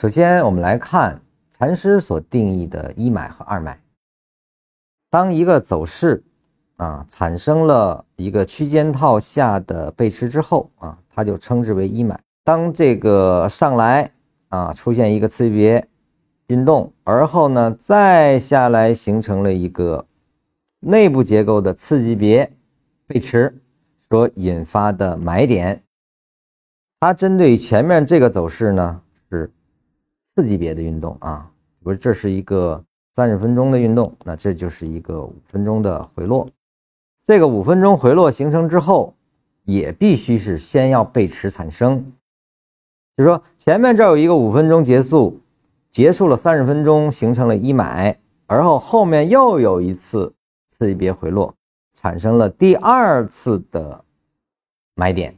首先，我们来看禅师所定义的一买和二买。当一个走势产生了一个区间套下的背驰之后它就称之为一买。当这个上来出现一个次级别运动，而后呢再下来形成了一个内部结构的次级别背驰所引发的买点，它针对前面这个走势呢是次级别的运动不是，这是一个30分钟的运动，那这就是一个5分钟的回落。这个5分钟回落形成之后，也必须是先要背驰产生，就是说前面这有一个5分钟结束了30分钟，形成了一买，而后面又有一次次级别回落，产生了第二次的买点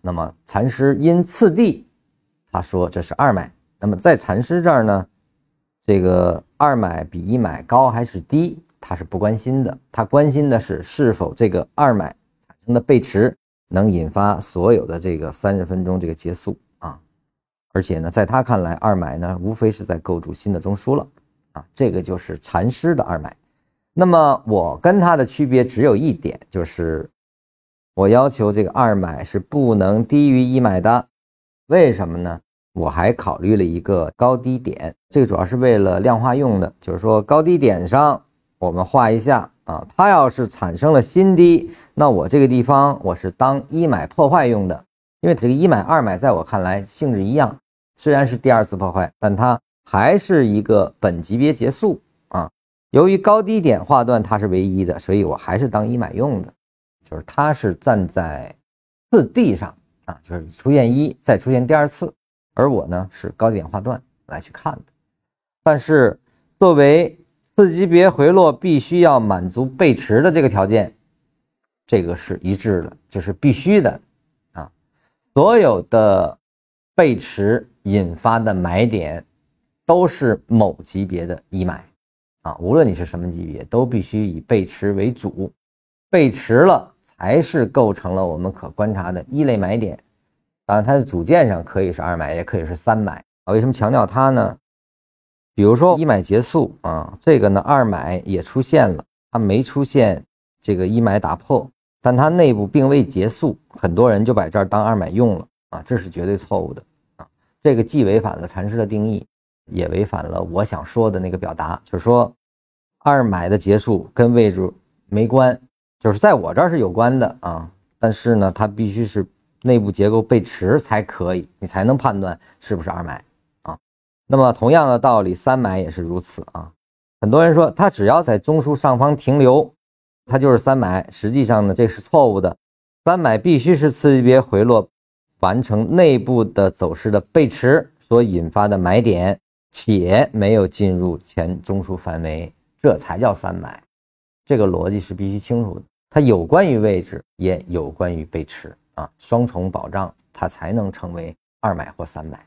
那么禅师因次第他说这是二买。那么在禅师这儿呢，这个二买比一买高还是低他是不关心的，他关心的是是否这个二买产生的背驰能引发所有的这个30分钟这个结束而且呢在他看来，二买呢无非是在构筑新的中枢了这个就是禅师的二买。那么我跟他的区别只有一点，就是我要求这个二买是不能低于一买的。为什么呢？我还考虑了一个高低点，这个主要是为了量化用的，就是说高低点上我们画一下它要是产生了新低，那我这个地方我是当一买破坏用的，因为这个一买二买在我看来性质一样，虽然是第二次破坏，但它还是一个本级别结束由于高低点划断它是唯一的，所以我还是当一买用的，就是它是站在次第上就是出现一再出现第二次，而我呢是高点划断来去看的。但是作为次级别回落必须要满足背驰的这个条件，这个是一致的，这是必须的所有的背驰引发的买点都是某级别的一买无论你是什么级别都必须以背驰为主，背驰了才是构成了我们可观察的一类买点。当然它的主见上可以是二买也可以是三买为什么强调它呢？比如说一买结束这个呢二买也出现了，它没出现这个一买打破，但它内部并未结束，很多人就把这儿当二买用了这是绝对错误的这个既违反了禅师的定义，也违反了我想说的那个表达，就是说二买的结束跟位置没关，就是在我这儿是有关的但是呢它必须是内部结构背驰才可以，你才能判断是不是二买那么同样的道理，三买也是如此很多人说它只要在中枢上方停留它就是三买，实际上呢这是错误的，三买必须是次级别回落完成内部的走势的背驰所引发的买点，且没有进入前中枢范围，这才叫三买。这个逻辑是必须清楚的，它有关于位置也有关于背驰双重保障，它才能成为二买或三买。